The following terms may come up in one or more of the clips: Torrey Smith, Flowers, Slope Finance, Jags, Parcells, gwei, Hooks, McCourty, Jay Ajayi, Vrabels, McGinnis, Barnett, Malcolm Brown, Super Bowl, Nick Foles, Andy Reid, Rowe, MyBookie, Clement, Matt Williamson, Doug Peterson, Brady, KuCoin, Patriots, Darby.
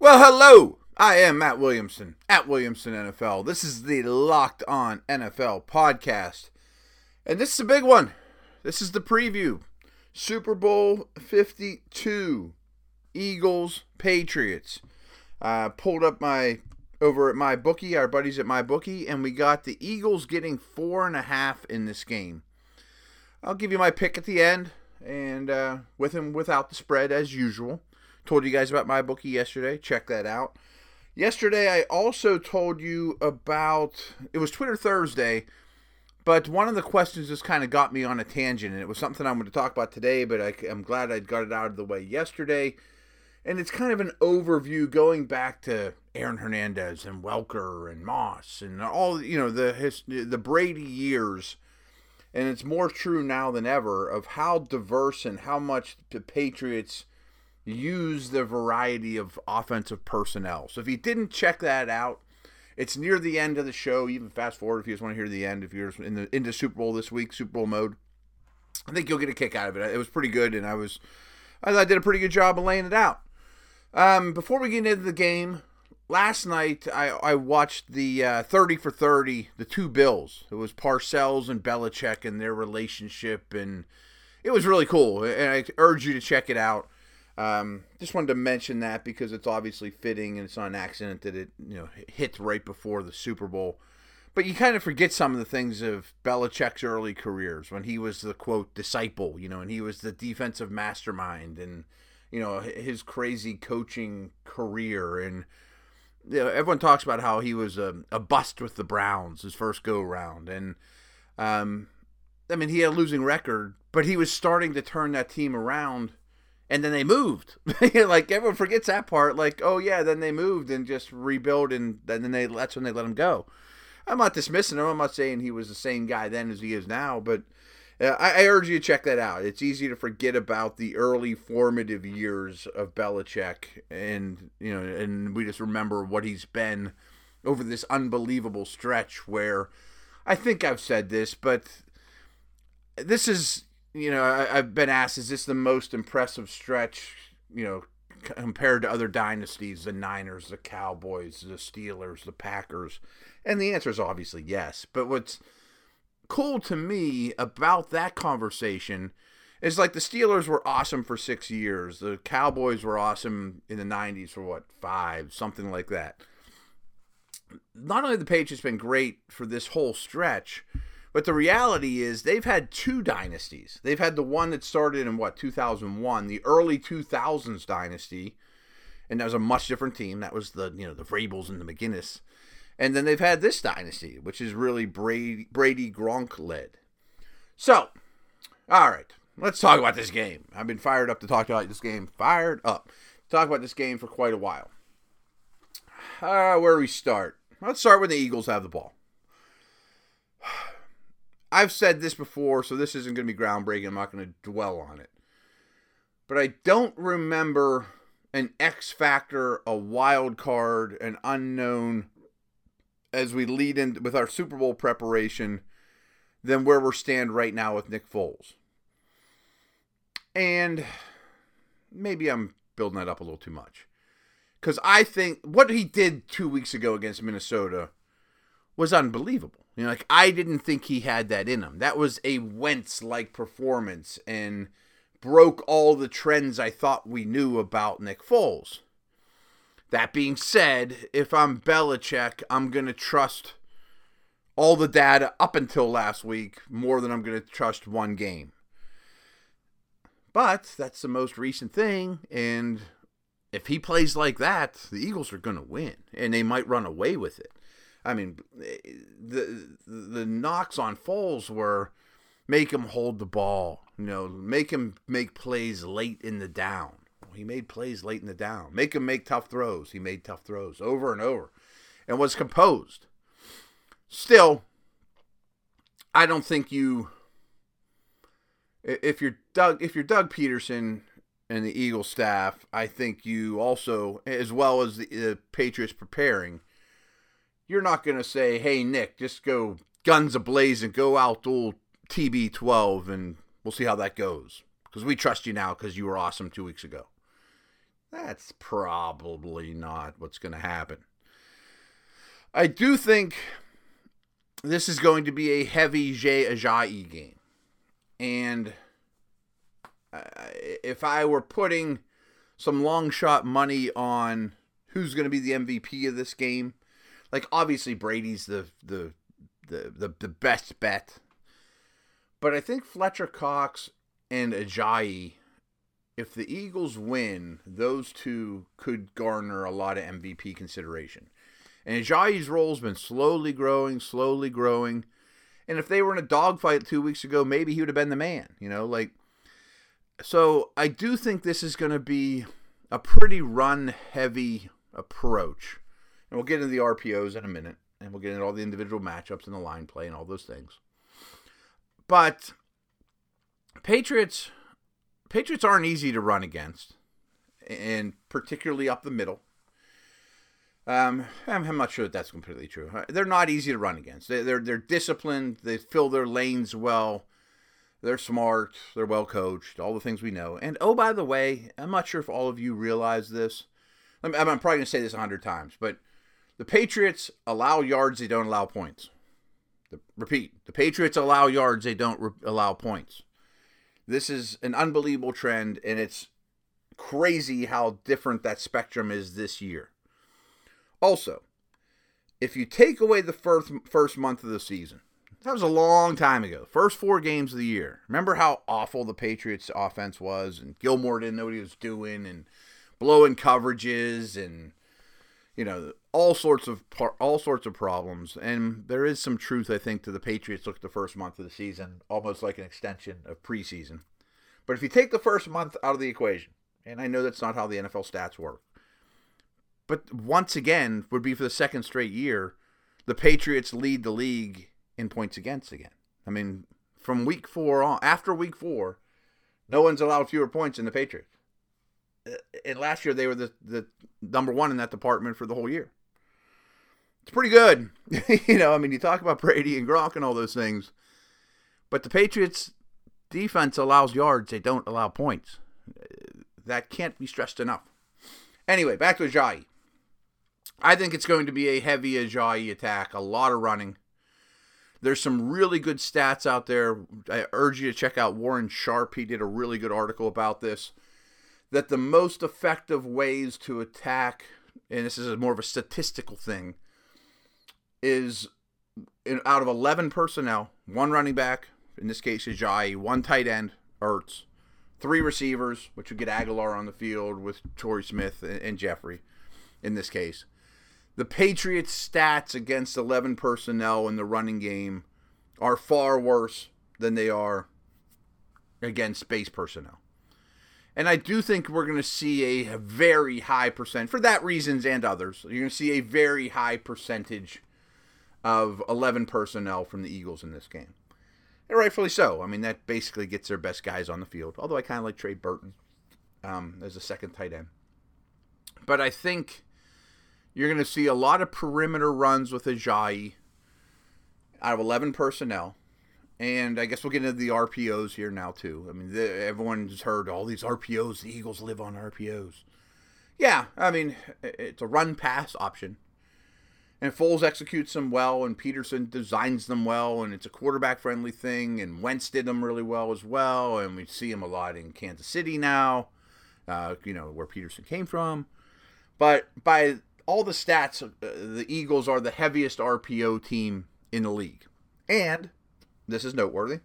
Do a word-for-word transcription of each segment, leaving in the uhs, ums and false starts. Well, hello, I am Matt Williamson, at Williamson N F L. This is the Locked On N F L podcast, and this is a big one. This is the preview, Super Bowl fifty-two, Eagles, Patriots. I uh, pulled up my, over at MyBookie, our buddies at MyBookie, and we got the Eagles getting four and a half in this game. I'll give you my pick at the end, and uh, with and without the spread as usual. Told you guys about MyBookie yesterday. Check that out. Yesterday, I also told you about, it was Twitter Thursday, but one of the questions just kind of got me on a tangent, and it was something I'm going to talk about today, but I, I'm glad I got it out of the way yesterday. And it's kind of an overview going back to Aaron Hernandez and Welker and Moss and all, you know, the his, the Brady years, and it's more true now than ever of how diverse and how much the Patriots use the variety of offensive personnel. So if you didn't check that out, it's near the end of the show. Even fast forward if you just want to hear the end. If you're in the into Super Bowl this week, Super Bowl mode, I think you'll get a kick out of it. It was pretty good, and I was, I thought I did a pretty good job of laying it out. Um, before we get into the game, last night I, I watched the uh, thirty for thirty, the two Bills. It was Parcells and Belichick and their relationship, and it was really cool. And I urge you to check it out. Um, just wanted to mention that because it's obviously fitting, and it's not an accident that it, you know, hit right before the Super Bowl. But you kind of forget some of the things of Belichick's early careers when he was the, quote, disciple, you know, and he was the defensive mastermind, and, you know, his crazy coaching career. And, you know, everyone talks about how he was a, a bust with the Browns his first go round. And, um, I mean, he had a losing record, but he was starting to turn that team around. And then they moved. Like, everyone forgets that part. Like, oh, yeah, then they moved and just rebuilt, and then they that's when they let him go. I'm not dismissing him. I'm not saying he was the same guy then as he is now, but uh, I, I urge you to check that out. It's easy to forget about the early formative years of Belichick, and, you know, and we just remember what he's been over this unbelievable stretch where I think I've said this, but this is... You know, I, I've been asked, is this the most impressive stretch, you know, c- compared to other dynasties, the Niners, the Cowboys, the Steelers, the Packers? And the answer is obviously yes. But what's cool to me about that conversation is, like, the Steelers were awesome for six years. The Cowboys were awesome in the nineties for, what, five, something like that. Not only the Patriots been great for this whole stretch, but the reality is they've had two dynasties. They've had the one that started in, what, two thousand one, the early two thousands dynasty, and that was a much different team. That was the, you know, the Vrabels and the McGinnis. And then they've had this dynasty, which is really Brady, Brady Gronk led. So, all right, let's talk about this game. I've been fired up to talk about this game. Fired up. Talk about this game for quite a while. Uh, where do we start? Let's start when the Eagles have the ball. I've said this before, so this isn't going to be groundbreaking. I'm not going to dwell on it. But I don't remember an X factor, a wild card, an unknown, as we lead in with our Super Bowl preparation, than where we're stand right now with Nick Foles. And maybe I'm building that up a little too much. Because I think what he did two weeks ago against Minnesota was unbelievable. You know, like, I didn't think he had that in him. That was a Wentz-like performance and broke all the trends I thought we knew about Nick Foles. That being said, if I'm Belichick, I'm going to trust all the data up until last week more than I'm going to trust one game. But that's the most recent thing, and if he plays like that, the Eagles are going to win, and they might run away with it. I mean, the the knocks on Foles were make him hold the ball, you know, make him make plays late in the down. He made plays late in the down. Make him make tough throws. He made tough throws over and over and was composed. Still, I don't think you, if you're Doug, if you're Doug Peterson and the Eagles staff, I think you also, as well as the, the Patriots preparing, you're not going to say, hey, Nick, just go guns ablaze and go out duel T B twelve, and we'll see how that goes. Because we trust you now because you were awesome two weeks ago. That's probably not what's going to happen. I do think this is going to be a heavy Jay Ajayi game. And if I were putting some long shot money on who's going to be the M V P of this game, like obviously Brady's the the the the, the best bet. But I think Fletcher Cox and Ajayi, if the Eagles win, those two could garner a lot of M V P consideration. And Ajayi's role's been slowly growing, slowly growing. And if they were in a dogfight two weeks ago, maybe he would have been the man, you know, like. So I do think this is going to be a pretty run-heavy approach. And we'll get into the R P Os in a minute. And we'll get into all the individual matchups and the line play and all those things. But Patriots Patriots aren't easy to run against, and particularly up the middle. Um, I'm, I'm not sure that that's completely true. They're not easy to run against. They, they're they're disciplined. They fill their lanes well. They're smart. They're well coached. All the things we know. And oh, by the way, I'm not sure if all of you realize this. I'm, I'm probably going to say this a hundred times, but the Patriots allow yards. They don't allow points. The, repeat, the Patriots allow yards, they don't re- allow points. This is an unbelievable trend, and it's crazy how different that spectrum is this year. Also, if you take away the first, first month of the season, that was a long time ago, first four games of the year. Remember how awful the Patriots' offense was, and Gilmore didn't know what he was doing, and blowing coverages, and you know, all sorts of all sorts of problems. And there is some truth, I think, to the Patriots look at the first month of the season, almost like an extension of preseason. But if you take the first month out of the equation, and I know that's not how the N F L stats work, but once again, would be for the second straight year, the Patriots lead the league in points against again. I mean, from week four on, after week four, no one's allowed fewer points than the Patriots. And last year, they were the, the number one in that department for the whole year. It's pretty good. You know, I mean, you talk about Brady and Gronk and all those things. But the Patriots' defense allows yards. They don't allow points. That can't be stressed enough. Anyway, back to Ajayi. I think it's going to be a heavy Ajayi attack, a lot of running. There's some really good stats out there. I urge you to check out Warren Sharp. He did a really good article about this. That the most effective ways to attack, and this is more of a statistical thing, is in, out of eleven personnel, one running back, in this case Ajayi, one tight end, Ertz, three receivers, which would get Aguilar on the field with Torrey Smith and, and Jeffrey, in this case. The Patriots' stats against eleven personnel in the running game are far worse than they are against base personnel. And I do think we're going to see a very high percent, for that reasons and others, you're going to see a very high percentage of eleven personnel from the Eagles in this game. And rightfully so. I mean, that basically gets their best guys on the field. Although I kind of like Trey Burton um, as a second tight end. But I think you're going to see a lot of perimeter runs with Ajayi out of eleven personnel. And I guess we'll get into the R P Os here now, too. I mean, the, everyone's heard all these R P Os. The Eagles live on R P Os. Yeah, I mean, it's a run-pass option. And Foles executes them well, and Peterson designs them well, and it's a quarterback-friendly thing, and Wentz did them really well as well, and we see him a lot in Kansas City now, uh, you know, where Peterson came from. But by all the stats, uh, the Eagles are the heaviest R P O team in the league. And this is noteworthy.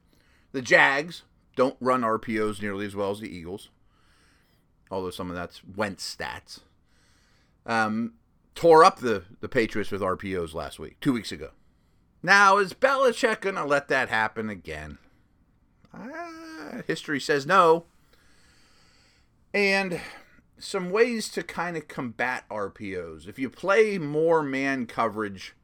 The Jags don't run R P Os nearly as well as the Eagles, although some of that's Wentz stats. Um, tore up the, the Patriots with R P Os last week, two weeks ago. Now, is Belichick going to let that happen again? Uh, history says no. And some ways to kind of combat R P Os. If you play more man coverage,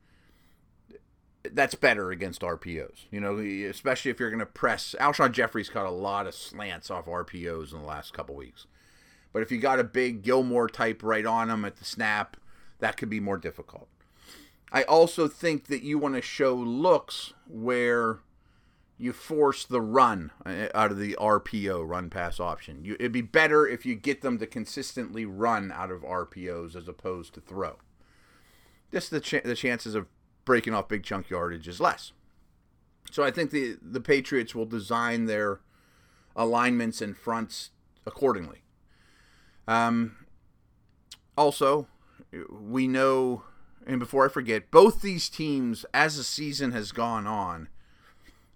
that's better against R P Os, you know, especially if you're going to press. Alshon Jeffrey's caught a lot of slants off R P Os in the last couple weeks. But if you got a big Gilmore type right on him at the snap, that could be more difficult. I also think that you want to show looks where you force the run out of the R P O, run pass option. You, it'd be better if you get them to consistently run out of R P Os as opposed to throw. Just the ch- the chances of breaking off big chunk yardage is less. So I think the, the Patriots will design their alignments and fronts accordingly. Um, also, we know, and before I forget, both these teams, as the season has gone on,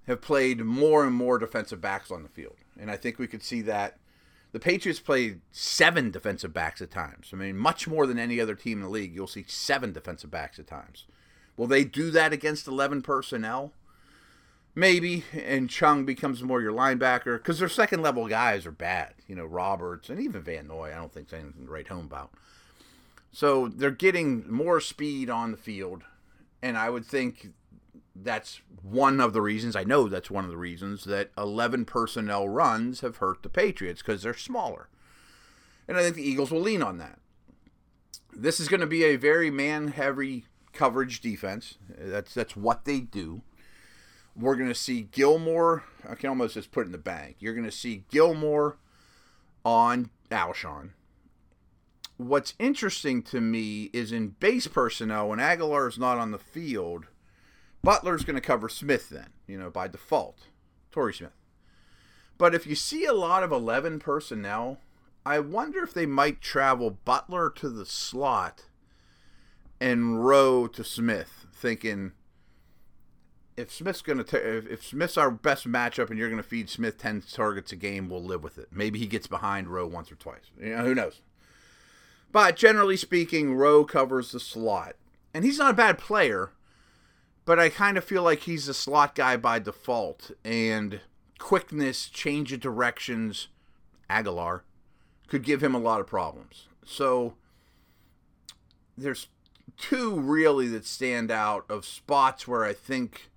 have played more and more defensive backs on the field. And I think we could see that. The Patriots played seven defensive backs at times. I mean, much more than any other team in the league. You'll see seven defensive backs at times. Will they do that against eleven personnel? Maybe, and Chung becomes more your linebacker, because their second-level guys are bad. You know, Roberts and even Van Noy, I don't think there's anything to write home about. So they're getting more speed on the field, and I would think that's one of the reasons, I know that's one of the reasons, that eleven personnel runs have hurt the Patriots, because they're smaller. And I think the Eagles will lean on that. This is going to be a very man-heavy coverage defense. That's, that's what they do. We're going to see Gilmore. I can almost just put it in the bank. You're going to see Gilmore on Alshon. What's interesting to me is in base personnel, when Aguilar is not on the field, Butler's going to cover Smith then, you know, by default. Torrey Smith. But if you see a lot of eleven personnel, I wonder if they might travel Butler to the slot and Rowe to Smith, thinking, If Smith's gonna t- if Smith's our best matchup and you're gonna feed Smith ten targets a game, we'll live with it. Maybe he gets behind Rowe once or twice. You know, who knows? But generally speaking, Rowe covers the slot, and he's not a bad player. But I kind of feel like he's a slot guy by default. And quickness, change of directions, Aguilar could give him a lot of problems. So there's two really that stand out of spots where I think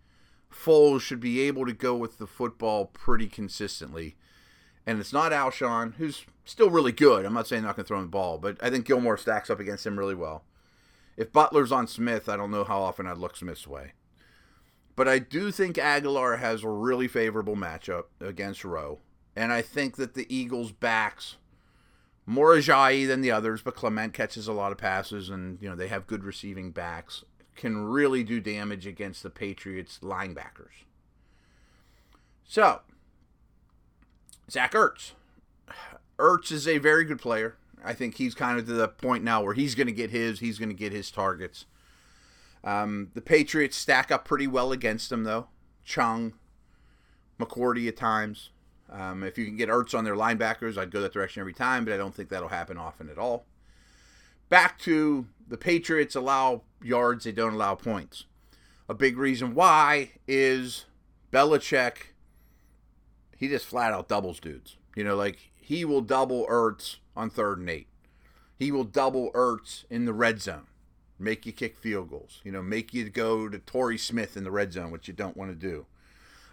Foles should be able to go with the football pretty consistently. And it's not Alshon, who's still really good. I'm not saying not going to throw him the ball, but I think Gilmore stacks up against him really well. If Butler's on Smith, I don't know how often I'd look Smith's way. But I do think Aguilar has a really favorable matchup against Rowe. And I think that the Eagles' backs, more Ajayi than the others, but Clement catches a lot of passes, and you know they have good receiving backs, can really do damage against the Patriots' linebackers. So, Zach Ertz. Ertz is a very good player. I think he's kind of to the point now where he's going to get his, he's going to get his targets. Um, the Patriots stack up pretty well against him, though. Chung, McCourty at times. Um, if you can get Ertz on their linebackers, I'd go that direction every time, but I don't think that'll happen often at all. Back to the Patriots allow yards, they don't allow points. A big reason why is Belichick, he just flat out doubles dudes. You know, like he will double Ertz on third and eight. He will double Ertz in the red zone, make you kick field goals, you know, make you go to Torrey Smith in the red zone, which you don't want to do.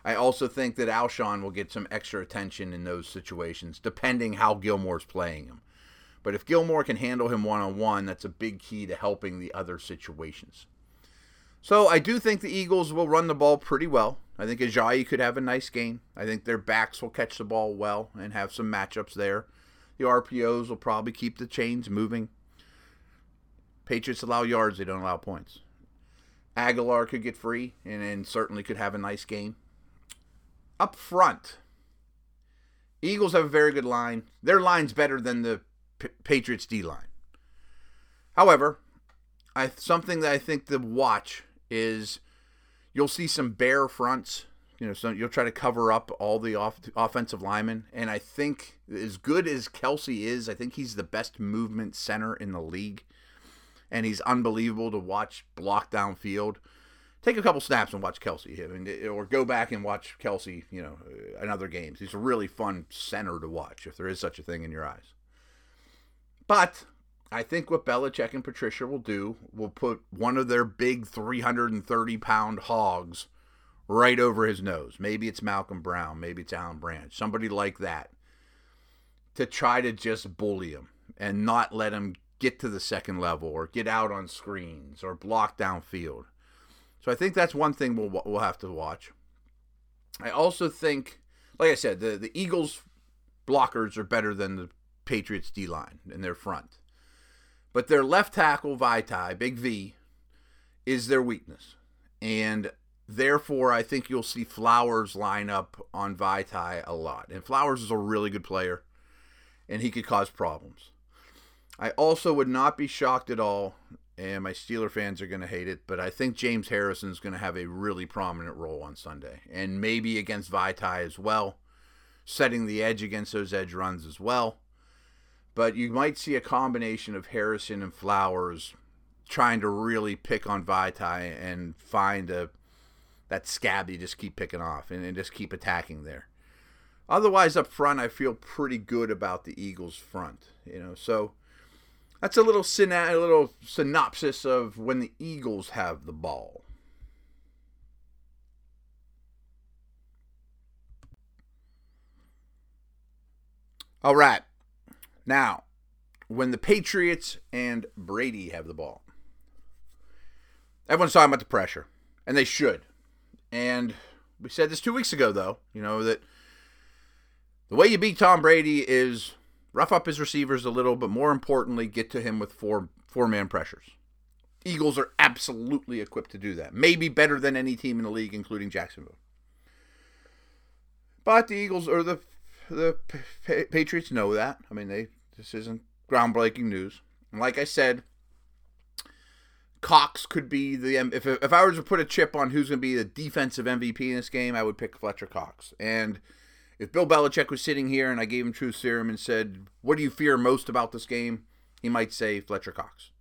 I also think that Alshon will get some extra attention in those situations, depending how Gilmore's playing him. But if Gilmore can handle him one-on-one, that's a big key to helping the other situations. So I do think the Eagles will run the ball pretty well. I think Ajayi could have a nice game. I think their backs will catch the ball well and have some matchups there. The R P Os will probably keep the chains moving. Patriots allow yards, they don't allow points. Aguilar could get free and, and certainly could have a nice game. Up front, Eagles have a very good line. Their line's better than the P- Patriots' D-line. However, I something that I think to watch is you'll see some bare fronts. You know, so you'll try to cover up all the off- offensive linemen. And I think as good as Kelsey is, I think he's the best movement center in the league. And he's unbelievable to watch block downfield. Take a couple snaps and watch Kelsey. I mean, or go back and watch Kelsey, you know, in other games. He's a really fun center to watch, if there is such a thing in your eyes. But I think what Belichick and Patricia will do will put one of their big three hundred thirty pound hogs right over his nose. Maybe it's Malcolm Brown. Maybe it's Allen Branch. Somebody like that to try to just bully him and not let him get to the second level or get out on screens or block downfield. So I think that's one thing we'll we'll have to watch. I also think, like I said, the, the Eagles blockers are better than the Patriots D-line in their front. But their left tackle, Vaitai, Big V, is their weakness. And therefore, I think you'll see Flowers line up on Vaitai a lot. And Flowers is a really good player, and he could cause problems. I also would not be shocked at all, and my Steeler fans are going to hate it, but I think James Harrison's going to have a really prominent role on Sunday, and maybe against Vaitai as well, setting the edge against those edge runs as well. But you might see a combination of Harrison and Flowers trying to really pick on Vaitai and find a that scab you just keep picking off and, and just keep attacking there. Otherwise, up front, I feel pretty good about the Eagles' front. You know, so that's a little, syn- a little synopsis of when the Eagles have the ball. All right. Now, when the Patriots and Brady have the ball, everyone's talking about the pressure, and they should. And we said this two weeks ago, though, you know, that the way you beat Tom Brady is rough up his receivers a little, but more importantly, get to him with four, four-man pressures. Eagles are absolutely equipped to do that, maybe better than any team in the league, including Jacksonville. But the Eagles are the... The Patriots know that. I mean, they this isn't groundbreaking news. And like I said, Cox could be the if if I were to put a chip on who's going to be the defensive M V P in this game, I would pick Fletcher Cox. And if Bill Belichick was sitting here and I gave him truth serum and said, "What do you fear most about this game?" he might say Fletcher Cox.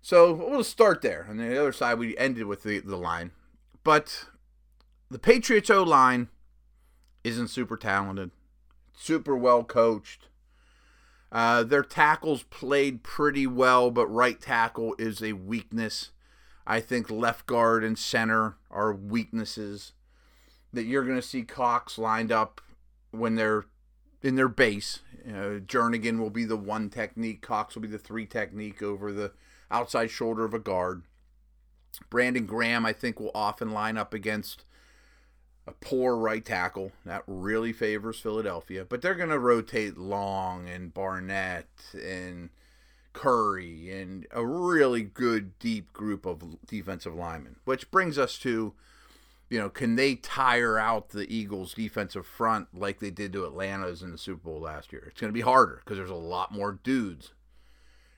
So we'll start there. And the other side, we ended with the the line, but the Patriots O line isn't super talented, super well coached. Uh, their tackles played pretty well, but right tackle is a weakness. I think left guard and center are weaknesses that you're going to see Cox lined up when they're in their base. You know, Jernigan will be the one technique. Cox will be the three technique over the outside shoulder of a guard. Brandon Graham, I think, will often line up against a poor right tackle. That really favors Philadelphia. But they're going to rotate Long and Barnett and Curry and a really good deep group of defensive linemen. Which brings us to, you know, can they tire out the Eagles' defensive front like they did to Atlanta's in the Super Bowl last year? It's going to be harder because there's a lot more dudes.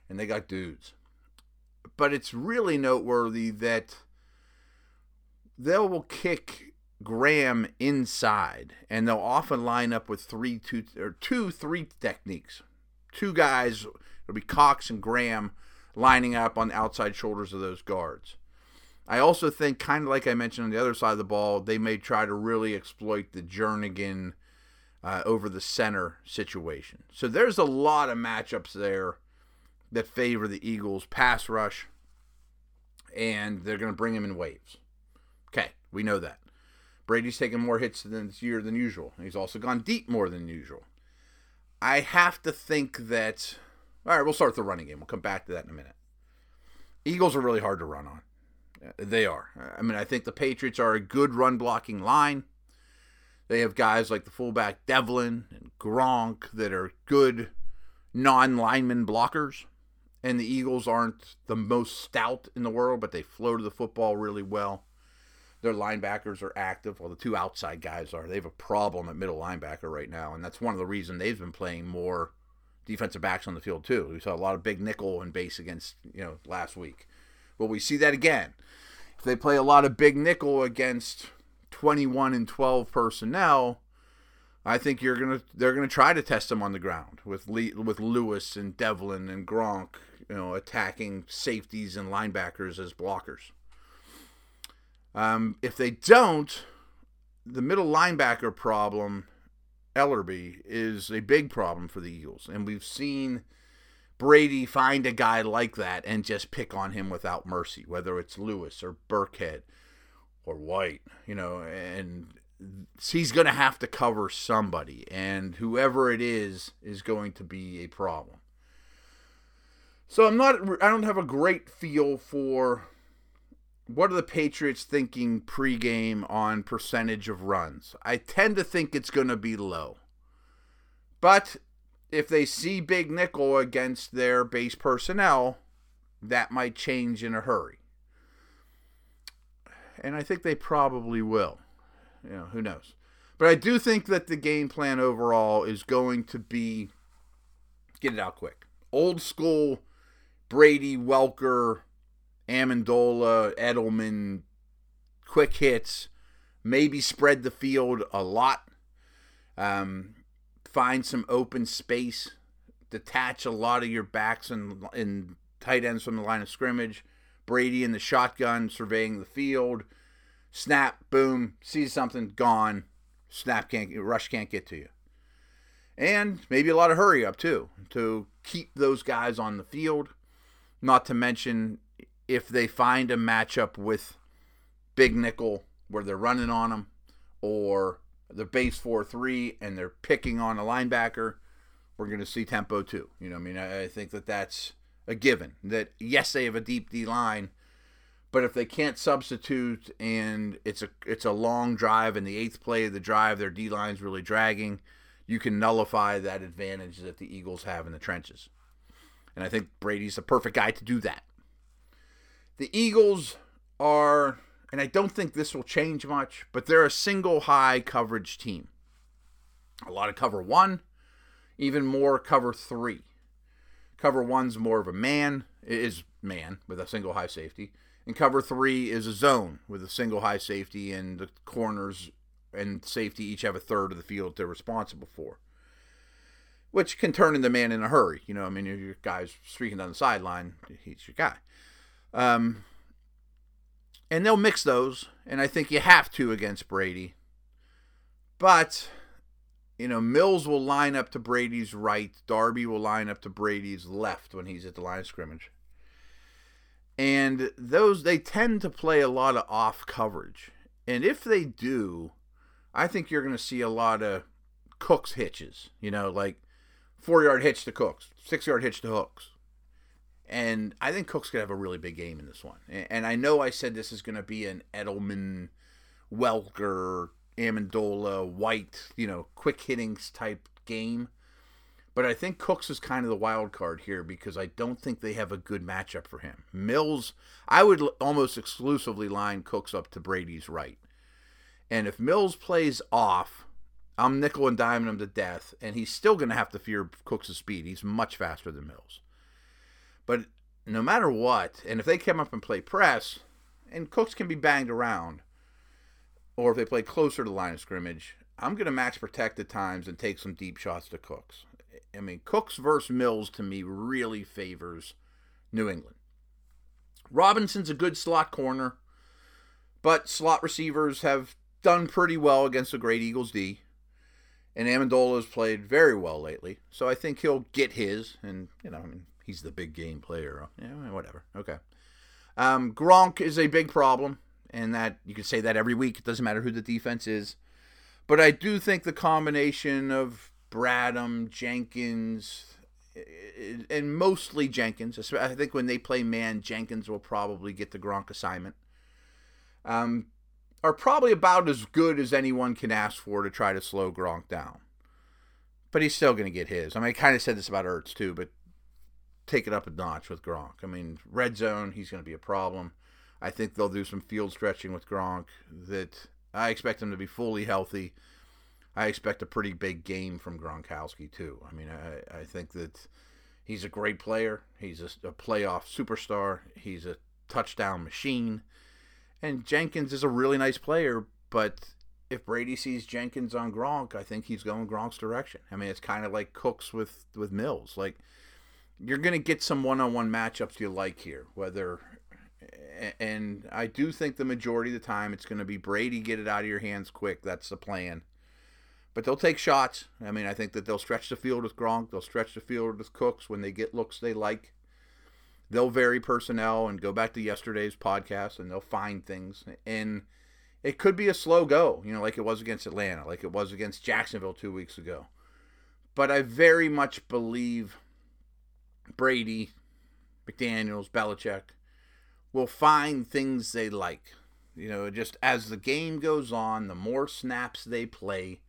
And they got dudes. But it's really noteworthy that they will kick Graham inside, and they'll often line up with three two or two three techniques. Two guys, it'll be Cox and Graham lining up on the outside shoulders of those guards. I also think, kind of like I mentioned on the other side of the ball, they may try to really exploit the Jernigan uh, over the center situation. So there's a lot of matchups there that favor the Eagles pass rush, and they're going to bring him in waves. Okay, we know that. Brady's taken more hits this year than usual. He's also gone deep more than usual. I have to think that... All right, we'll start with the running game. We'll come back to that in a minute. Eagles are really hard to run on. They are. I mean, I think the Patriots are a good run-blocking line. They have guys like the fullback Devlin and Gronk that are good non-lineman blockers. And the Eagles aren't the most stout in the world, but they flow to the football really well. Their linebackers are active. Well, the two outside guys are. They have a problem at middle linebacker right now, and that's one of the reasons they've been playing more defensive backs on the field too. We saw a lot of big nickel and base against, you know, last week. Well, we see that again. If they play a lot of big nickel against twenty-one and twelve personnel, I think you're gonna they're gonna try to test them on the ground with Le- with Lewis and Devlin and Gronk, you know, attacking safeties and linebackers as blockers. Um, if they don't, the middle linebacker problem, Ellerby, is a big problem for the Eagles. And we've seen Brady find a guy like that and just pick on him without mercy, whether it's Lewis or Burkhead or White, you know, and he's going to have to cover somebody. And whoever it is is going to be a problem. So I'm not, I don't have a great feel for what are the Patriots thinking pregame on percentage of runs? I tend to think it's going to be low. But if they see Big Nickel against their base personnel, that might change in a hurry. And I think they probably will. You know, who knows? But I do think that the game plan overall is going to be get it out quick. Old school Brady, Welker, Amendola, Edelman, quick hits, maybe spread the field a lot, um, find some open space, detach a lot of your backs and, and tight ends from the line of scrimmage, Brady in the shotgun surveying the field, snap, boom, sees something, gone, snap, can't rush can't get to you. And maybe a lot of hurry up too, to keep those guys on the field, not to mention if they find a matchup with Big Nickel where they're running on them or the base four three and they're picking on a linebacker, we're going to see tempo too. You know, I mean, I think that that's a given. That, yes, they have a deep D-line, but if they can't substitute and it's a it's a long drive and the eighth play of the drive, their D-line's really dragging, you can nullify that advantage that the Eagles have in the trenches. And I think Brady's the perfect guy to do that. The Eagles are, and I don't think this will change much, but they're a single high coverage team. A lot of cover one, even more cover three. Cover one's more of a man, is man with a single high safety, and cover three is a zone with a single high safety, and the corners and safety each have a third of the field they're responsible for, which can turn into man in a hurry. You know, I mean, your guy's streaking down the sideline, he's your guy. Um, and they'll mix those, and I think you have to against Brady. But, you know, Mills will line up to Brady's right. Darby will line up to Brady's left when he's at the line of scrimmage. And those, they tend to play a lot of off coverage. And if they do, I think you're going to see a lot of Cooks hitches. You know, like four-yard hitch to Cooks, six-yard hitch to Hooks. And I think Cook's going to have a really big game in this one. And I know I said this is going to be an Edelman, Welker, Amendola, White, you know, quick hittings type game. But I think Cook's is kind of the wild card here because I don't think they have a good matchup for him. Mills, I would almost exclusively line Cook's up to Brady's right. And if Mills plays off, I'm nickel and diming him to death. And he's still going to have to fear Cook's speed. He's much faster than Mills. But no matter what, and if they come up and play press, and Cooks can be banged around, or if they play closer to the line of scrimmage, I'm going to max protect at times and take some deep shots to Cooks. I mean, Cooks versus Mills, to me, really favors New England. Robinson's a good slot corner, but slot receivers have done pretty well against the great Eagles D, and Amendola's played very well lately, so I think he'll get his, and, you know, I mean, he's the big game player. Yeah, whatever. Okay. Um, Gronk is a big problem, and that you can say that every week. It doesn't matter who the defense is. But I do think the combination of Bradham, Jenkins, and mostly Jenkins, I think when they play man, Jenkins will probably get the Gronk assignment, um, are probably about as good as anyone can ask for to try to slow Gronk down. But he's still going to get his. I mean, I kind of said this about Ertz too, but take it up a notch with Gronk. I mean, red zone, he's going to be a problem. I think they'll do some field stretching with Gronk that I expect him to be fully healthy. I expect a pretty big game from Gronkowski, too. I mean, I, I think that he's a great player. He's a, a playoff superstar. He's a touchdown machine. And Jenkins is a really nice player, but if Brady sees Jenkins on Gronk, I think he's going Gronk's direction. I mean, it's kind of like Cooks with, with Mills. Like, you're going to get some one-on-one matchups you like here, whether, and I do think the majority of the time it's going to be Brady, get it out of your hands quick. That's the plan. But they'll take shots. I mean, I think that they'll stretch the field with Gronk. They'll stretch the field with Cooks when they get looks they like. They'll vary personnel and go back to yesterday's podcast, and they'll find things. And it could be a slow go, you know, like it was against Atlanta, like it was against Jacksonville two weeks ago. But I very much believe Brady, McDaniels, Belichick will find things they like. You know, just as the game goes on, the more snaps they play,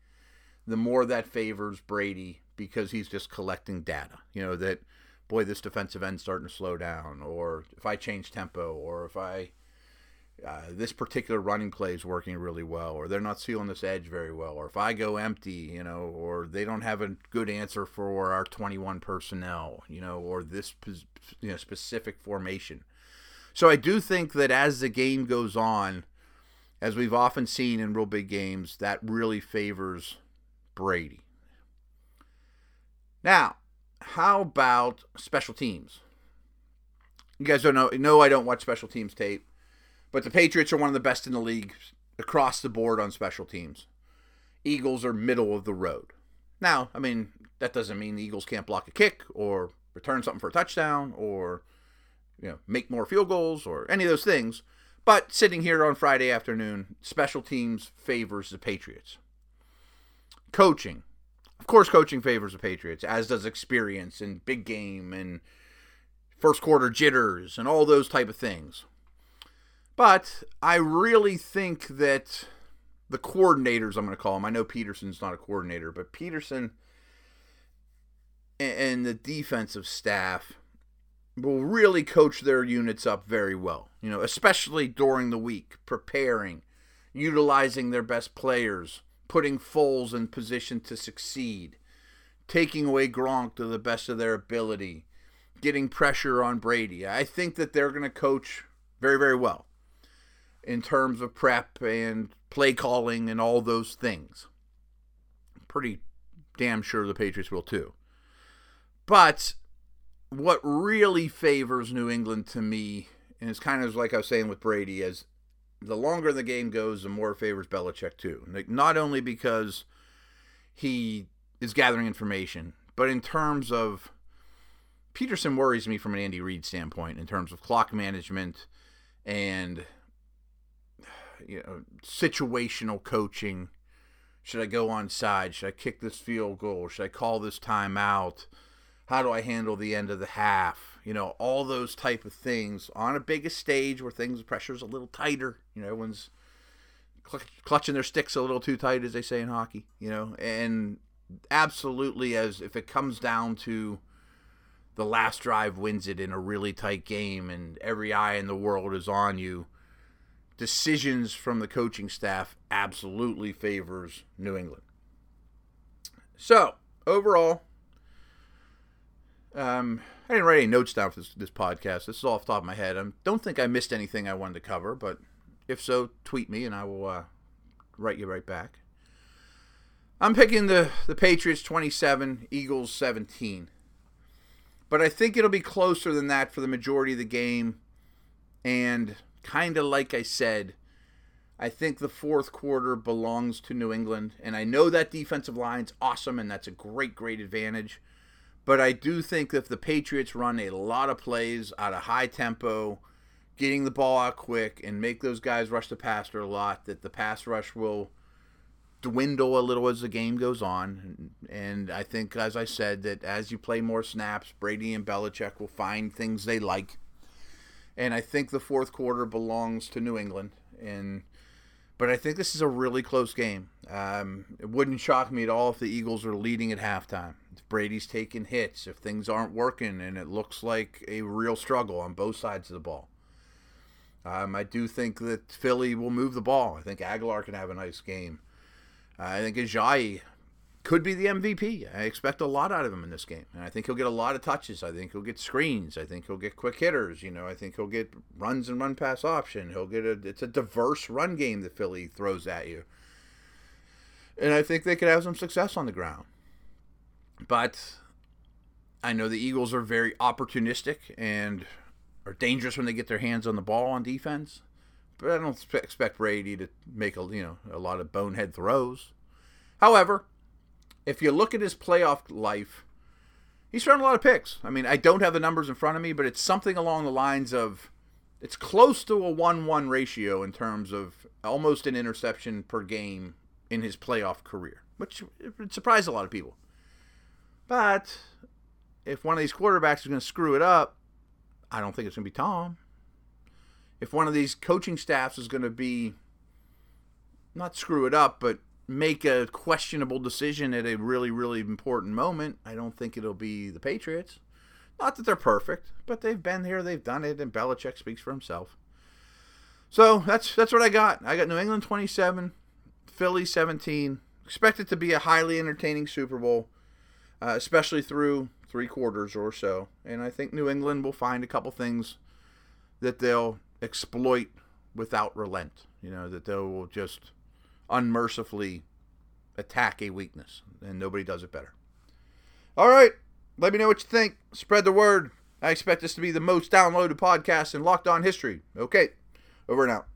the more that favors Brady because he's just collecting data. You know, that, boy, this defensive end's starting to slow down, or if I change tempo, or if I, uh, this particular running play is working really well, or they're not sealing this edge very well, or if I go empty, you know, or they don't have a good answer for our twenty-one personnel, you know, or this, you know, specific formation. So I do think that as the game goes on, as we've often seen in real big games, that really favors Brady. Now, how about special teams? You guys don't know. No, I don't watch special teams tape, but the Patriots are one of the best in the league across the board on special teams. Eagles are middle of the road. Now, I mean, that doesn't mean the Eagles can't block a kick or return something for a touchdown or, you know, make more field goals or any of those things. But sitting here on Friday afternoon, special teams favors the Patriots. Coaching. Of course, coaching favors the Patriots, as does experience and big game and first quarter jitters and all those type of things. But I really think that the coordinators, I'm going to call them, I know Peterson's not a coordinator, but Peterson and the defensive staff will really coach their units up very well, you know, especially during the week, preparing, utilizing their best players, putting Foles in position to succeed, taking away Gronk to the best of their ability, getting pressure on Brady. I think that they're going to coach very, very well in terms of prep and play calling and all those things. I'm pretty damn sure the Patriots will too. But what really favors New England to me, and it's kind of like I was saying with Brady, is the longer the game goes, the more it favors Belichick too. Not only because he is gathering information, but in terms of, Peterson worries me from an Andy Reid standpoint in terms of clock management and, you know, situational coaching. Should I go onside? Should I kick this field goal? Should I call this timeout? How do I handle the end of the half? You know, all those type of things on a bigger stage where things, pressure's a little tighter. You know, everyone's cl- clutching their sticks a little too tight, as they say in hockey, you know. And absolutely, as if it comes down to the last drive wins it in a really tight game and every eye in the world is on you, decisions from the coaching staff absolutely favors New England. So, overall, Um, I didn't write any notes down for this, this podcast. This is all off the top of my head. I don't think I missed anything I wanted to cover, but if so, tweet me and I will uh, write you right back. I'm picking the, the Patriots twenty-seven, Eagles seventeen. But I think it'll be closer than that for the majority of the game. And kind of like I said, I think the fourth quarter belongs to New England. And I know that defensive line's awesome and that's a great, great advantage. But I do think if the Patriots run a lot of plays out of high tempo, getting the ball out quick, and make those guys rush the passer a lot, that the pass rush will dwindle a little as the game goes on. And I think, as I said, that as you play more snaps, Brady and Belichick will find things they like. And I think the fourth quarter belongs to New England. And but I think this is a really close game. Um, it wouldn't shock me at all if the Eagles are leading at halftime. If Brady's taking hits, if things aren't working, and it looks like a real struggle on both sides of the ball. Um, I do think that Philly will move the ball. I think Aguilar can have a nice game. Uh, I think Ajayi could be the M V P. I expect a lot out of him in this game. And I think he'll get a lot of touches. I think he'll get screens. I think he'll get quick hitters. You know, I think he'll get runs and run pass option. He'll get a, it's a diverse run game that Philly throws at you. And I think they could have some success on the ground. But I know the Eagles are very opportunistic and are dangerous when they get their hands on the ball on defense. But I don't expect Brady to make a, you know, a lot of bonehead throws. However, if you look at his playoff life, he's thrown a lot of picks. I mean, I don't have the numbers in front of me, but it's something along the lines of it's close to a one-one ratio in terms of almost an interception per game in his playoff career, which it surprised a lot of people. But if one of these quarterbacks is going to screw it up, I don't think it's going to be Tom. if one of these coaching staffs is going to be, not screw it up, but make a questionable decision at a really, really important moment, I don't think it'll be the Patriots. Not that they're perfect, but they've been here, they've done it, and Belichick speaks for himself. So that's that's what I got. I got New England twenty-seven, Philly seventeen. Expect it to be a highly entertaining Super Bowl, uh, especially through three quarters or so. And I think New England will find a couple things that they'll exploit without relent. You know, that they will just unmercifully attack a weakness, and nobody does it better. All right, let me know what you think. Spread the word. I expect this to be the most downloaded podcast in Locked On history. Okay, over and out.